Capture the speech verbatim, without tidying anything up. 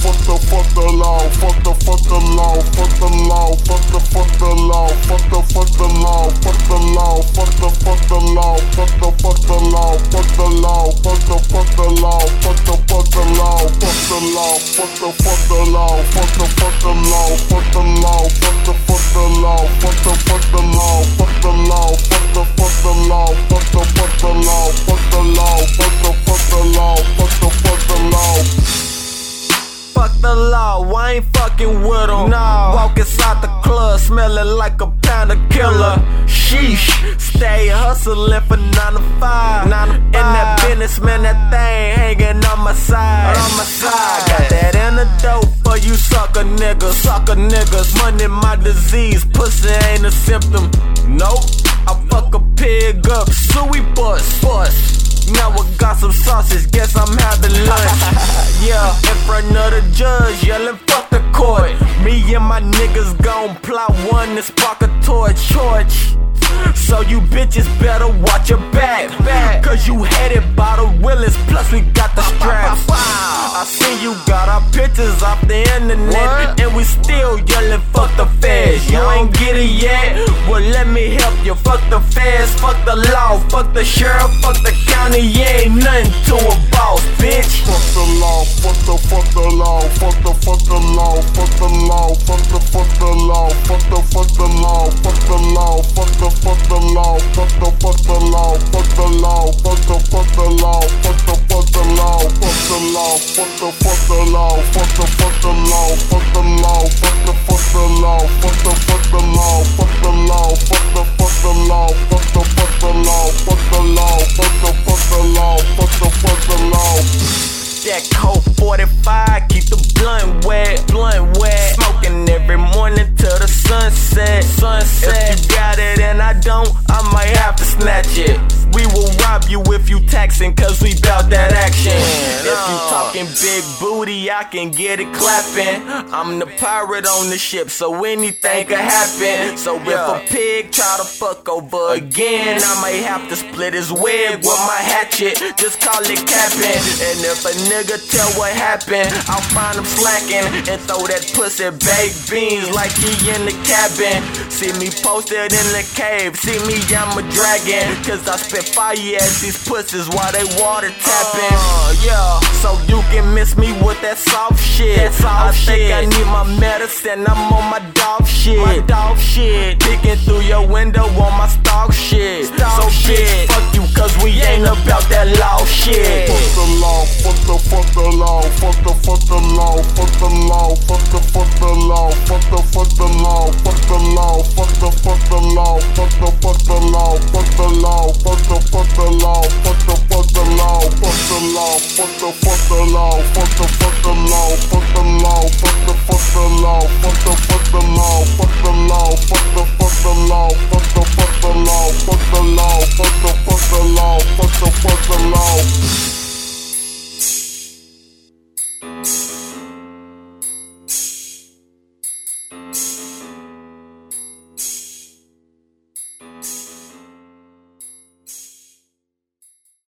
fuck the fuck the law, fuck the fuck the law, fuck the law, fuck the fuck the law, fuck the fuck the law, fuck the law, fuck the fuck the law, fuck the fuck the law, fuck the law, fuck the fuck the law, fuck the fuck the law, fuck the law, fuck the fuck the law, fuck the fuck the law, fuck the law, fuck the fuck the law, fuck the fuck the law, fuck the law, fuck the fuck the law, fuck the fuck the law, fuck the law, fuck the fuck the law, fuck the fuck the law. Fuck the law, I ain't fucking with them. No. Walk inside the club, smelling like a pound of killer. Sheesh, stay hustling for nine to five. Nine to five. In that business, man, that thing hanging on my side. On my side, got that antidote for you sucker niggas. Sucker niggas, money my disease, pussy ain't a symptom. Nope, I fuck a pig up, suey bust, bust. Now I got some sausage, guess I'm having lunch. Yeah, in front of the judge, yelling fuck the court. Me and my niggas gon' plot one and spark a torch. So you bitches better watch your back, cause you headed by the Willis, plus we got the straps. I see you got our pictures off the internet, and we still yelling fuck the feds. You ain't get it yet? Well let me help you. Fuck the feds, fuck the law, fuck the sheriff, fuck the county. Yeah, ain't nothing to a boss, bitch. Fuck the law, fuck the fuck the law, fuck the fuck the law, fuck the law, fuck the fuck the law, fuck the fuck the law, fuck the law, fuck the fuck the law, fuck the fuck the law, fuck the law, fuck the fuck the law, fuck the fuck the law, fuck the law, fuck the fuck the law, fuck the fuck the law, fuck the law, fuck the fuck the law, fuck the fuck the law, fuck the law, fuck the fuck the law, fuck the fuck the law, fuck the law, fuck the fuck the law, fuck the fuck the law. That cold forty-five keep the blunt wet, blunt wet. Smoking every morning till the sunset, sunset. If you got it and I don't, I might have to snatch it. We will rob you if you taxing, cause we bout that action. If you talking big booty, I can get it clapping. I'm the pirate on the ship, so anything could happen. So if a pig try to fuck over again, I might have to split his wig with my hatchet. Just call it capping. And if a nigga tell what happened, I'll find him slacking and throw that pussy baked beans like he in the cabin. See me posted in the cave, see me, I'm a dragon, cause I spit fire at these pussies while they water tapping. Uh, yeah, so you can miss me with that soft shit. That soft I shit. think I need my medicine. I'm on my dog shit. My dog shit. Peeking through your window on my stalk shit. Stalk so shit. Bitch, fuck you, cause we ain't about that law shit. Fuck the law, fuck the fuck the law, fuck the fuck the law, fuck the law, fuck the fuck the law, fuck the fuck the law, fuck the law, fuck the fuck the law, fuck the fuck the law, fuck the law, fuck the fuck the law, fuck the fuck the law, fuck the law, fuck the fuck the law, fuck the fuck the law, fuck the law, fuck the fuck the law, fuck the fuck the law, fuck the law, fuck the fuck the law, fuck the fuck the law, fuck the law, fuck the fuck the law, fuck the fuck the law.